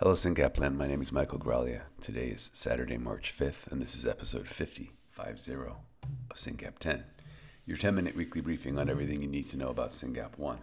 Hello, SynGapLand. My name is Michael Gralia. Today is Saturday, March 5th, and this is episode 50 of SynGap10, your 10-minute weekly briefing on everything you need to know about SynGap1.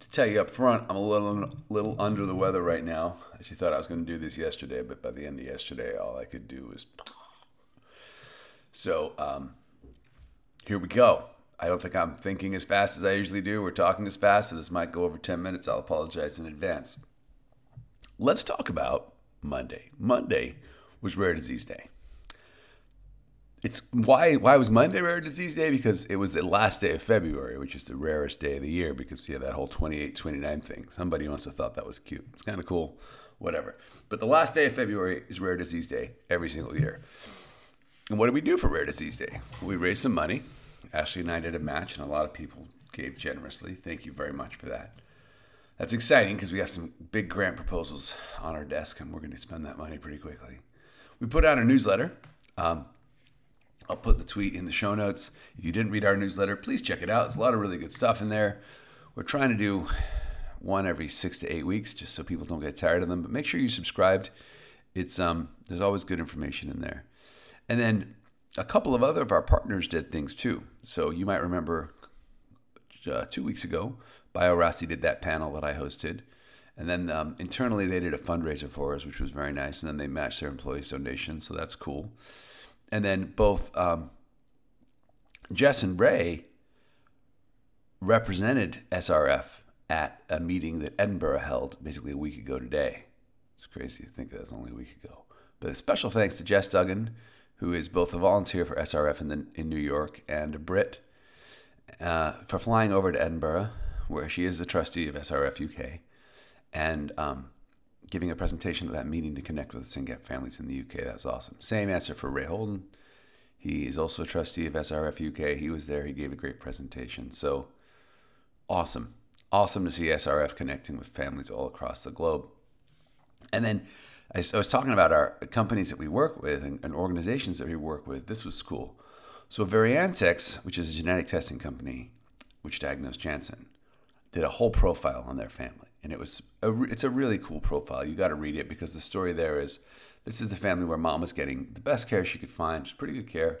To tell you up front, I'm a little under the weather right now. I actually thought I was going to do this yesterday, but by the end of yesterday, all I could do was... So here we go. I don't think I'm thinking as fast as I usually do. We're talking as fast, so this might go over 10 minutes. I'll apologize in advance. Let's talk about Monday. Monday was Rare Disease Day. It's why was Monday Rare Disease Day? Because it was the last day of February, which is the rarest day of the year because you have that whole 28, 29 thing. Somebody must have thought that was cute. It's kind of cool, whatever. But the last day of February is Rare Disease Day every single year. And what do we do for Rare Disease Day? We raise some money. Ashley and I did a match, and a lot of people gave generously. Thank you very much for that. That's exciting because we have some big grant proposals on our desk, and we're going to spend that money pretty quickly. We put out a newsletter. I'll put the tweet in the show notes. If you didn't read our newsletter, please check it out. There's a lot of really good stuff in there. We're trying to do one every 6 to 8 weeks just so people don't get tired of them, but make sure you subscribed. It's there's always good information in there. And then a couple of other of our partners did things too. So you might remember 2 weeks ago, Bio Rossi did that panel that I hosted. And then internally, they did a fundraiser for us, which was very nice. And then they matched their employees' donations, so that's cool. And then both Jess and Ray represented SRF at a meeting that Edinburgh held basically a week ago today. It's crazy to think that was only a week ago. But a special thanks to Jess Duggan, who is both a volunteer for SRF in New York and a Brit, for flying over to Edinburgh, where she is the trustee of SRF UK, and giving a presentation at that meeting to connect with the SYNGAP families in the UK. That was awesome. Same answer for Ray Holden. He is also a trustee of SRF UK. He was there. He gave a great presentation. So awesome. Awesome to see SRF connecting with families all across the globe. And then I was talking about our companies that we work with and organizations that we work with. This was cool. So Variantex, which is a genetic testing company, which diagnosed Janssen, did a whole profile on their family. And it's a really cool profile. You got to read it because the story there is, this is the family where mom was getting the best care she could find. It's pretty good care.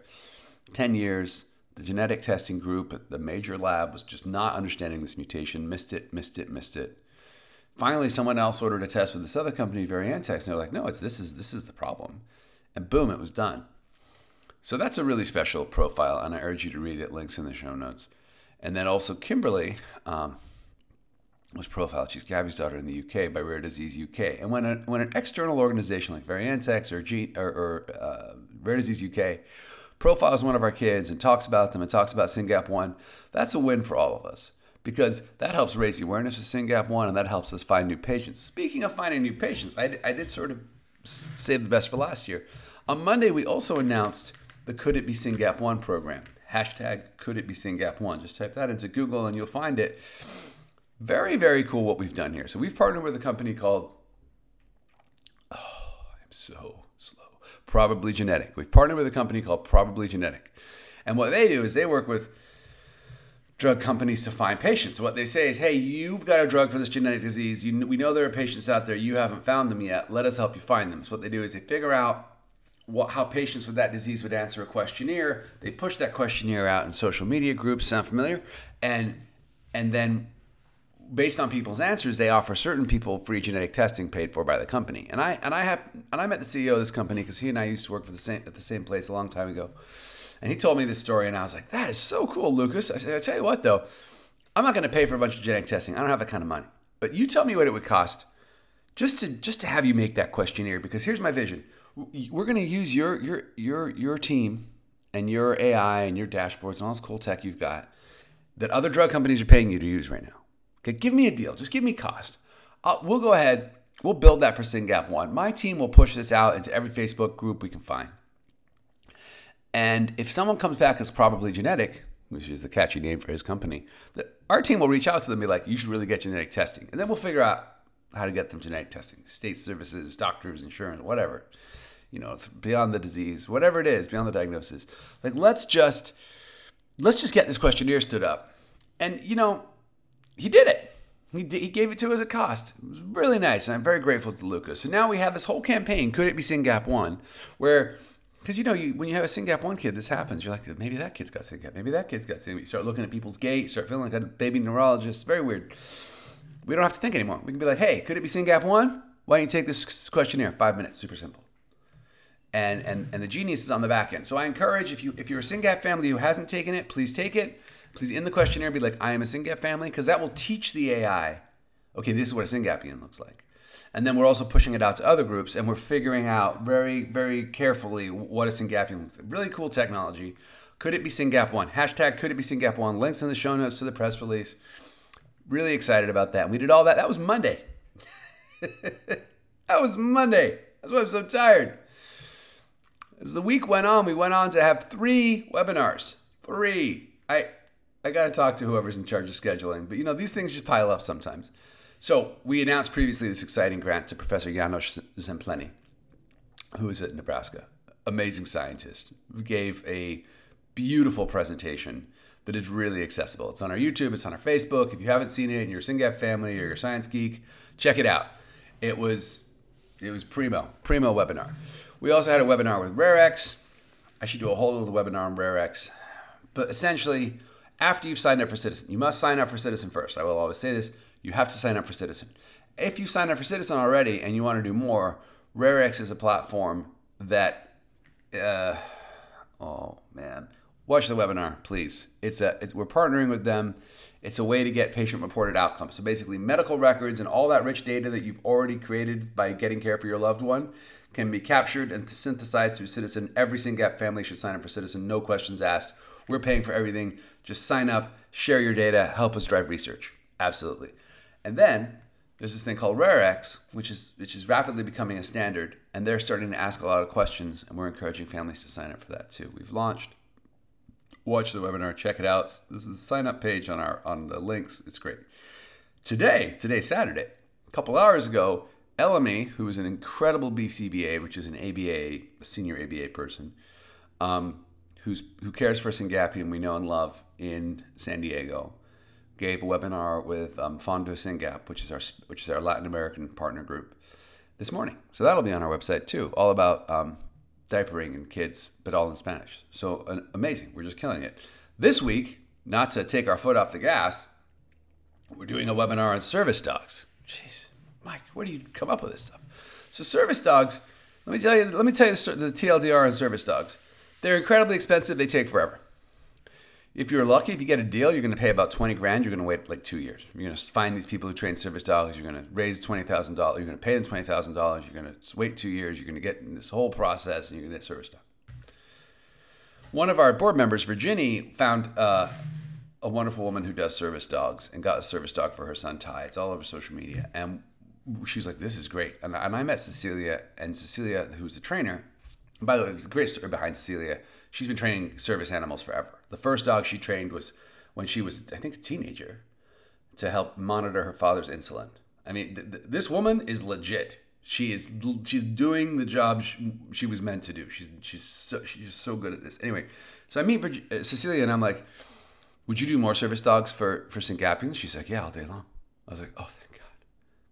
10 years, the genetic testing group at the major lab was just not understanding this mutation, missed it. Finally, someone else ordered a test with this other company, Variantex, and they're like, no, this is the problem. And boom, it was done. So that's a really special profile, and I urge you to read it. Links in the show notes. And then also Kimberly was profiled. She's Gabby's daughter in the UK by Rare Disease UK. And when an external organization like Variantex or Rare Disease UK profiles one of our kids and talks about them and talks about SynGap1, that's a win for all of us, because that helps raise the awareness of SynGap1, and that helps us find new patients. Speaking of finding new patients, I did sort of save the best for last year. On Monday, we also announced the Could It Be SYNGAP1 program. Hashtag Could It Be SYNGAP1. Just type that into Google, and you'll find it. Very, very cool what we've done here. So we've partnered with a company called... Probably Genetic. We've partnered with a company called Probably Genetic. And what they do is they work with drug companies to find patients. So what they say is, hey, you've got a drug for this genetic disease. We know there are patients out there. You haven't found them yet. Let us help you find them. So what they do is they figure out how patients with that disease would answer a questionnaire. They push that questionnaire out in social media groups. Sound familiar? And then based on people's answers, they offer certain people free genetic testing paid for by the company. And I met the CEO of this company because he and I used to work for the same place a long time ago. And he told me this story, and I was like, that is so cool, Lucas. I said, I tell you what, though, I'm not going to pay for a bunch of genetic testing. I don't have that kind of money. But you tell me what it would cost just to have you make that questionnaire, because here's my vision. We're going to use your team and your AI and your dashboards and all this cool tech you've got that other drug companies are paying you to use right now. Okay, give me a deal. Just give me cost. We'll go ahead. We'll build that for SynGap1. My team will push this out into every Facebook group we can find. And if someone comes back as Probably Genetic, which is the catchy name for his company, our team will reach out to them and be like, you should really get genetic testing. And then we'll figure out how to get them genetic testing. State services, doctors, insurance, whatever. Beyond the disease, whatever it is, beyond the diagnosis. Like, let's just get this questionnaire stood up. And, he did it. He gave it to us at cost. It was really nice, and I'm very grateful to Lucas. So now we have this whole campaign, Could It Be SYNGAP1, where, because when you have a SynGap1 kid, this happens. You're like, maybe that kid's got SynGap, maybe that kid's got SynGap. You start looking at people's gait, you start feeling like a baby neurologist. Very weird. We don't have to think anymore. We can be like, hey, could it be SynGap1? Why don't you take this questionnaire? 5 minutes, super simple. And the genius is on the back end. So I encourage, if you're a SynGap family who hasn't taken it, please take it. Please, in the questionnaire, be like, I am a SynGap family, because that will teach the AI, okay, this is what a Syngapian looks like. And then we're also pushing it out to other groups, and we're figuring out very, very carefully what a Syngapian looks like. Really cool technology. Could it be SynGap1? Hashtag Could It Be SynGap1. Links in the show notes to the press release. Really excited about that. We did all that. That was Monday. That was Monday. That's why I'm so tired. As the week went on, we went on to have 3 webinars. 3. I got to talk to whoever's in charge of scheduling. But, these things just pile up sometimes. So we announced previously this exciting grant to Professor Janos Zempleni, who is at Nebraska. Amazing scientist. Who gave a beautiful presentation that is really accessible. It's on our YouTube. It's on our Facebook. If you haven't seen it and you're a SynGap family or you're a science geek, check it out. It was primo webinar. We also had a webinar with RareX. I should do a whole little webinar on RareX. But essentially, after you've signed up for Citizen, you must sign up for Citizen first. I will always say this, you have to sign up for Citizen. If you signed up for Citizen already and you want to do more, RareX is a platform that, watch the webinar, please. We're partnering with them. It's a way to get patient-reported outcomes. So basically, medical records and all that rich data that you've already created by getting care for your loved one can be captured and synthesized through Citizen. Every SynGap family should sign up for Citizen, no questions asked. We're paying for everything. Just sign up, share your data, help us drive research. Absolutely. And then there's this thing called RareX, which is rapidly becoming a standard, and they're starting to ask a lot of questions, and we're encouraging families to sign up for that too. We've launched. Watch the webinar, check it out. This is the sign-up page on the links. It's great. Today, Saturday, a couple hours ago, Elami, who is an incredible BCBA, which is an ABA, a senior ABA person, who cares for Syngapian we know and love in San Diego, gave a webinar with Fondo Syngap, which is our Latin American partner group, this morning. So that'll be on our website too, all about diapering and kids, but all in Spanish. So amazing. We're just killing it. This week, not to take our foot off the gas, we're doing a webinar on service dogs. Jeez, Mike, where do you come up with this stuff? So service dogs, let me tell you the TLDR on service dogs. They're incredibly expensive. They take forever. If you're lucky, if you get a deal, you're going to pay about $20,000. You're going to wait like 2 years. You're going to find these people who train service dogs. You're going to raise $20,000. You're going to pay them $20,000. You're going to wait 2 years. You're going to get in this whole process, and you're going to get service dog. One of our board members, Virginie, found a wonderful woman who does service dogs and got a service dog for her son, Ty. It's all over social media. And she was like, this is great. And I met Cecilia, and Cecilia, who's a trainer. And by the way, there's a great story behind Cecilia. She's been training service animals forever. The first dog she trained was when she was, I think, a teenager, to help monitor her father's insulin. I mean, this woman is legit. She's doing the job she was meant to do. She's so good at this. Anyway, so I meet Cecilia, and I'm like, would you do more service dogs for Syngapians? She's like, yeah, all day long. I was like, oh, thank God.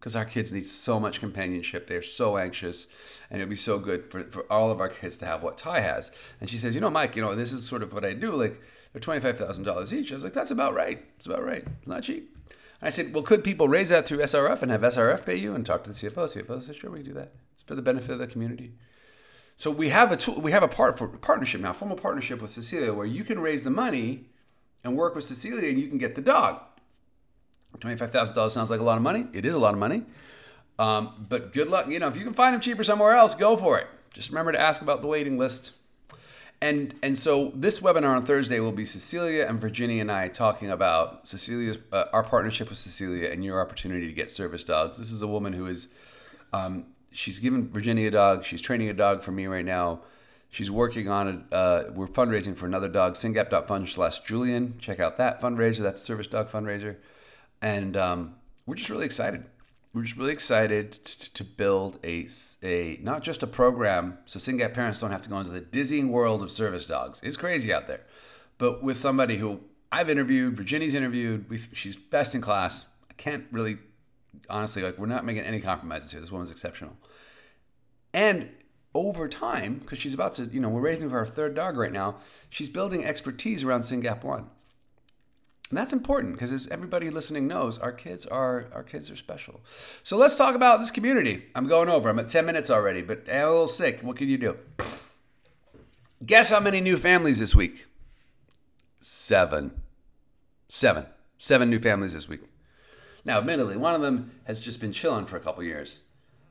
Because our kids need so much companionship. They're so anxious. And it would be so good for all of our kids to have what Ty has. And she says, Mike, this is sort of what I do. Like, they're $25,000 each. I was like, that's about right. It's about right. It's not cheap. And I said, well, could people raise that through SRF and have SRF pay you and talk to the CFO? CFO said, sure, we can do that. It's for the benefit of the community. So we have a tool. We have a partnership now, formal partnership with Cecilia, where you can raise the money and work with Cecilia and you can get the dog. $25,000 sounds like a lot of money. It is a lot of money. But good luck. If you can find them cheaper somewhere else, go for it. Just remember to ask about the waiting list. And so this webinar on Thursday will be Cecilia and Virginie and I talking about Cecilia's our partnership with Cecilia and your opportunity to get service dogs. This is a woman who is, she's given Virginie a dog. She's training a dog for me right now. She's working on it. We're fundraising for another dog, syngap.fund/Julian. Check out that fundraiser. That's a service dog fundraiser. And we're just really excited. We're just really excited to build a not just a program so SynGap parents don't have to go into the dizzying world of service dogs. It's crazy out there. But with somebody who I've interviewed, Virginie's interviewed, she's best in class. I can't really, honestly, like, we're not making any compromises here. This woman's exceptional. And over time, because she's about to, you know, we're raising for our third dog right now, she's building expertise around SynGap1. And that's important because, as everybody listening knows, our kids are special. So let's talk about this community. I'm going over. I'm at 10 minutes already, but I'm a little sick. What can you do? Guess how many new families this week? Seven. Seven new families this week. Now, admittedly, one of them has just been chilling for a couple years.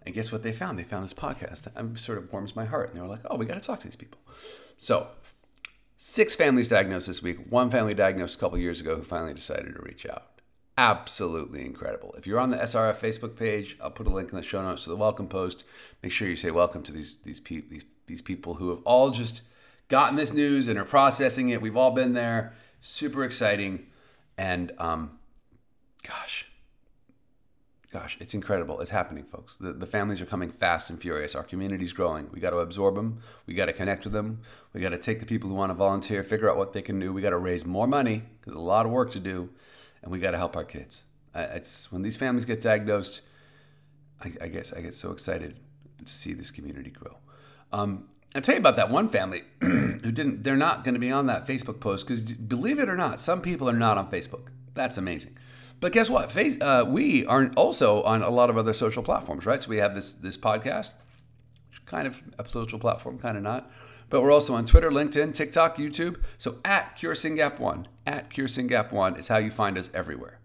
And guess what they found? They found this podcast. It sort of warms my heart. And they were like, oh, we got to talk to these people. So 6 families diagnosed this week. 1 family diagnosed a couple years ago who finally decided to reach out. Absolutely incredible. If you're on the SRF Facebook page, I'll put a link in the show notes to the welcome post. Make sure you say welcome to these people who have all just gotten this news and are processing it. We've all been there. Super exciting. And gosh, it's incredible. It's happening, folks. The families are coming fast and furious. Our community's growing. We got to absorb them. We got to connect with them. We got to take the people who want to volunteer, figure out what they can do. We got to raise more money because a lot of work to do, and we got to help our kids. It's when these families get diagnosed, I guess I get so excited to see this community grow. I'll tell you about that one family who didn't. They're not going to be on that Facebook post because, believe it or not, some people are not on Facebook. That's amazing. But guess what? We are also on a lot of other social platforms, right? So we have this podcast, which is kind of a social platform, kind of not. But we're also on Twitter, LinkedIn, TikTok, YouTube. So at Curesyngap1, is how you find us everywhere.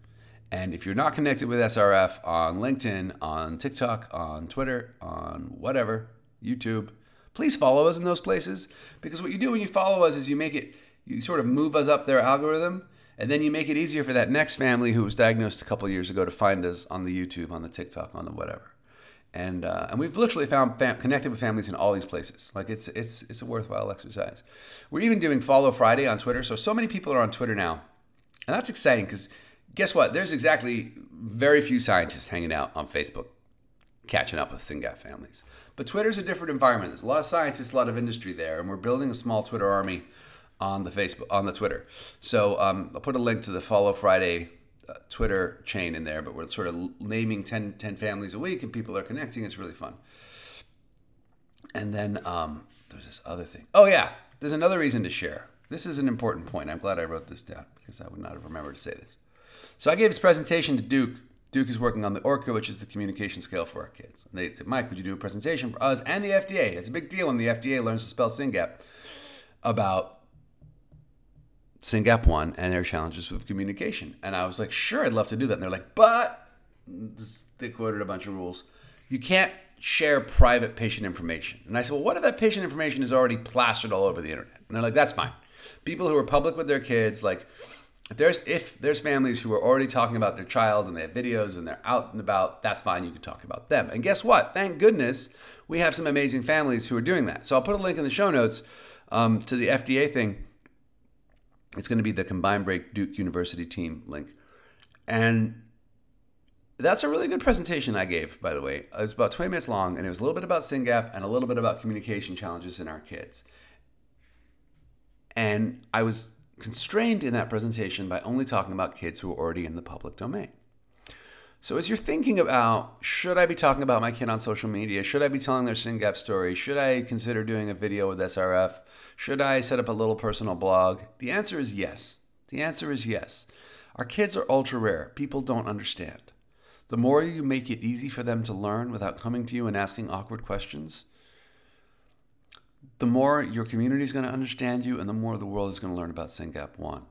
And if you're not connected with SRF on LinkedIn, on TikTok, on Twitter, on whatever, YouTube, please follow us in those places. Because what you do when you follow us is you sort of move us up their algorithm. And then you make it easier for that next family who was diagnosed a couple years ago to find us on the YouTube, on the TikTok, on the whatever. And we've literally found connected with families in all these places. Like it's a worthwhile exercise. We're even doing Follow Friday on Twitter. So many people are on Twitter now. And that's exciting because guess what? There's exactly very few scientists hanging out on Facebook, catching up with SynGap families. But Twitter's a different environment. There's a lot of scientists, a lot of industry there. And we're building a small Twitter army on the Twitter. So I'll put a link to the Follow Friday Twitter chain in there, but we're sort of naming 10 families a week and people are connecting. It's really fun. And then there's this other thing. Oh yeah, there's another reason to share. This is an important point. I'm glad I wrote this down because I would not have remembered to say this. So I gave this presentation to Duke. Duke is working on the ORCA, which is the communication scale for our kids. And they said, Mike, would you do a presentation for us and the FDA? It's a big deal when the FDA learns to spell SYNGAP about SynGap1 and their challenges with communication. And I was like, sure, I'd love to do that. And they're like, but they quoted a bunch of rules. You can't share private patient information. And I said, well, what if that patient information is already plastered all over the internet? And they're like, that's fine. People who are public with their kids, like if there's families who are already talking about their child and they have videos and they're out and about, that's fine, you can talk about them. And guess what? Thank goodness we have some amazing families who are doing that. So I'll put a link in the show notes to the FDA thing. It's going to be the Combined Break Duke University team link. And that's a really good presentation I gave, by the way. It was about 20 minutes long, and it was a little bit about SYNGAP and a little bit about communication challenges in our kids. And I was constrained in that presentation by only talking about kids who were already in the public domain. So as you're thinking about, should I be talking about my kid on social media? Should I be telling their SYNGAP story? Should I consider doing a video with SRF? Should I set up a little personal blog? The answer is yes. Our kids are ultra rare. People don't understand. The more you make it easy for them to learn without coming to you and asking awkward questions, the more your community is going to understand you and the more the world is going to learn about SynGap1.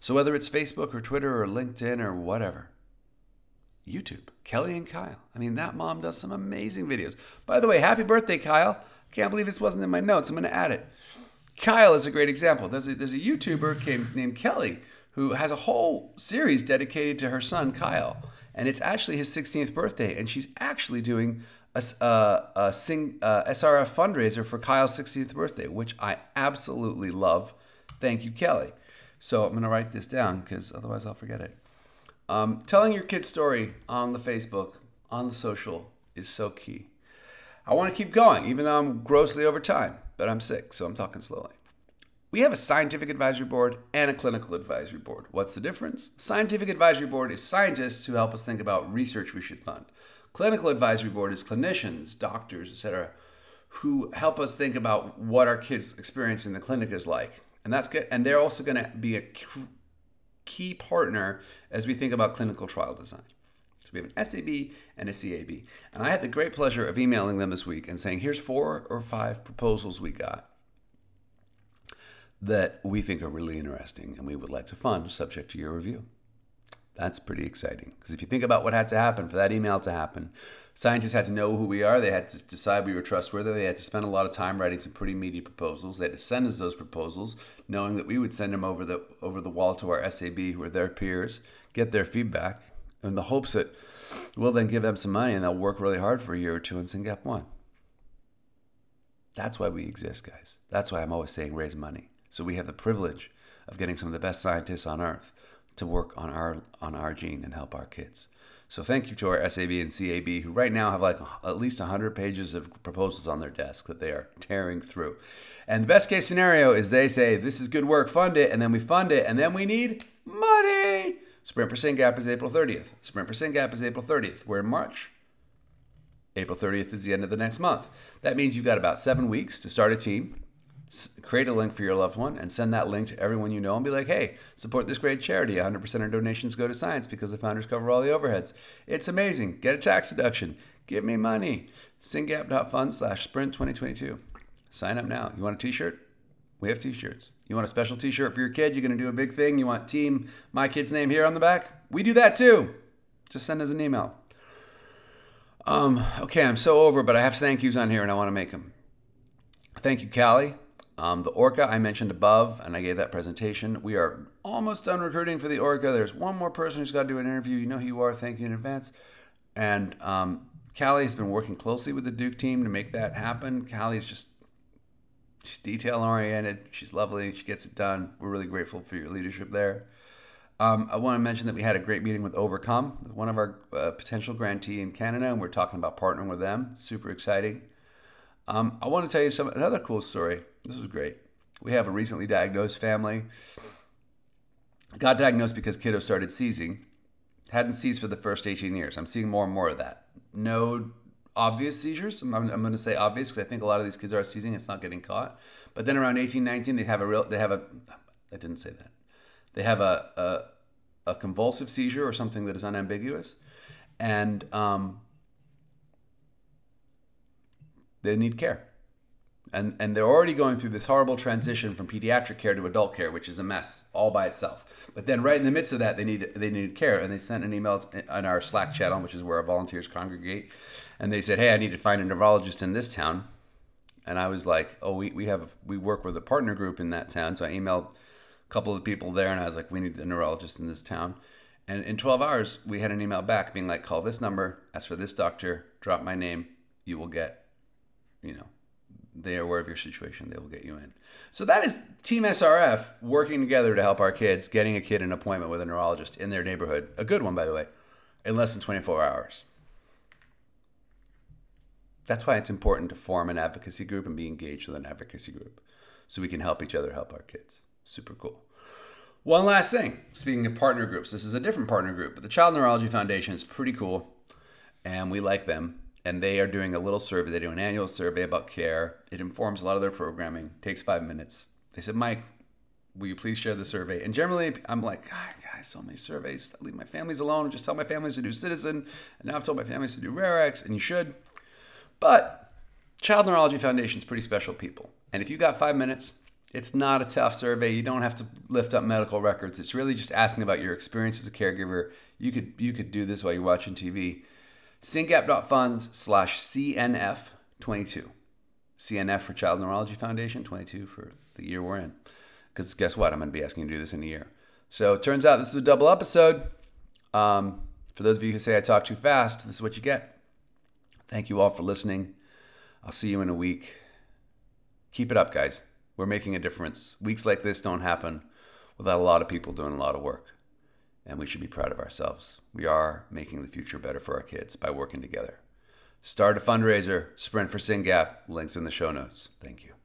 So whether it's Facebook or Twitter or LinkedIn or whatever, YouTube, Kelly and Kyle. I mean, that mom does some amazing videos. By the way, happy birthday, Kyle. I can't believe this wasn't in my notes. I'm going to add it. Kyle is a great example. There's a YouTuber named Kelly who has a whole series dedicated to her son, Kyle. And it's actually his 16th birthday. And she's actually doing a SRF fundraiser for Kyle's 16th birthday, which I absolutely love. Thank you, Kelly. So I'm going to write this down because otherwise I'll forget it. Telling your kid's story on the Facebook, on the social, is so key. I want to keep going, even though I'm grossly over time, but I'm sick, so I'm talking slowly. We have a scientific advisory board and a clinical advisory board. What's the difference? Scientific advisory board is scientists who help us think about research we should fund. Clinical advisory board is clinicians, doctors, etc., who help us think about what our kids' experience in the clinic is like. And that's good. And they're also going to be a key partner as we think about clinical trial design. So we have an SAB and a CAB. And I had the great pleasure of emailing them this week and saying, here's 4 or 5 proposals we got that we think are really interesting and we would like to fund subject to your review. That's pretty exciting, because if you think about what had to happen for that email to happen, scientists had to know who we are, they had to decide we were trustworthy, they had to spend a lot of time writing some pretty meaty proposals, they had to send us those proposals, knowing that we would send them over the wall to our SAB, who are their peers, get their feedback, in the hopes that we'll then give them some money and they'll work really hard for a year or two in SynGap1. That's why we exist, guys. That's why I'm always saying raise money. So we have the privilege of getting some of the best scientists on earth to work on our gene and help our kids. So thank you to our SAB and CAB, who right now have like at least 100 pages of proposals on their desk that they are tearing through. And the best case scenario is they say, this is good work, fund it, and then we fund it, and then we need money. Sprint Percent Gap is April 30th. Sprint Percent Gap is April 30th. We're in March. April 30th is the end of the next month. That means you've got about 7 weeks to start a team, create a link for your loved one, and send that link to everyone you know and be like, hey, support this great charity. 100% of donations go to science because the founders cover all the overheads. It's amazing. Get a tax deduction. Give me money. SynGap.fund/sprint2022. Sign up now. You want a t-shirt? We have t-shirts. You want a special t-shirt for your kid? You're going to do a big thing? You want team, my kid's name here on the back? We do that too. Just send us an email. Okay, I'm so over, but I have thank yous on here and I want to make them. Thank you, Callie. The ORCA I mentioned above, and I gave that presentation. We are almost done recruiting for the ORCA. There's one more person who's got to do an interview. You know who you are. Thank you in advance. And Callie has been working closely with the Duke team to make that happen. Callie's just she's detail-oriented. She's lovely. She gets it done. We're really grateful for your leadership there. I want to mention that we had a great meeting with Overcome, one of our potential grantee in Canada, and we're talking about partnering with them. Super exciting. I want to tell you another cool story. This is great. We have a recently diagnosed family. Got diagnosed because kiddo started seizing. Hadn't seized for the first 18 years. I'm seeing more and more of that. No obvious seizures. I'm going to say obvious because I think a lot of these kids are seizing. It's not getting caught. But then around 18, 19, They have a convulsive seizure or something that is unambiguous. And they need care. And they're already going through this horrible transition from pediatric care to adult care, which is a mess all by itself. But then right in the midst of that, they needed care. And they sent an email on our Slack channel, which is where our volunteers congregate. And they said, hey, I need to find a neurologist in this town. And I was like, oh, we work with a partner group in that town. So I emailed a couple of people there and I was like, we need a neurologist in this town. And in 12 hours, we had an email back being like, call this number, ask for this doctor, drop my name, you will get, they are aware of your situation. They will get you in. So that is Team SRF working together to help our kids, getting a kid an appointment with a neurologist in their neighborhood, a good one, by the way, in less than 24 hours. That's why it's important to form an advocacy group and be engaged with an advocacy group so we can help each other help our kids. Super cool. One last thing. Speaking of partner groups, this is a different partner group, but the Child Neurology Foundation is pretty cool, and we like them. And they are doing a little survey. They do an annual survey about care. It informs a lot of their programming. Takes 5 minutes. They said, Mike, will you please share the survey? And generally, I'm like, God, guys, so many surveys. I leave my families alone. I just tell my families to do Citizen. And now I've told my families to do RareX, and you should. But Child Neurology Foundation is pretty special people. And if you got 5 minutes, it's not a tough survey. You don't have to lift up medical records. It's really just asking about your experience as a caregiver. You could do this while you're watching TV. SynGap.funds/CNF22. CNF for Child Neurology Foundation, 22 for the year we're in. Because guess what? I'm going to be asking you to do this in a year. So it turns out this is a double episode. For those of you who say I talk too fast, this is what you get. Thank you all for listening. I'll see you in a week. Keep it up, guys. We're making a difference. Weeks like this don't happen without a lot of people doing a lot of work. And we should be proud of ourselves. We are making the future better for our kids by working together. Start a fundraiser, Sprint for SYNGAP, links in the show notes. Thank you.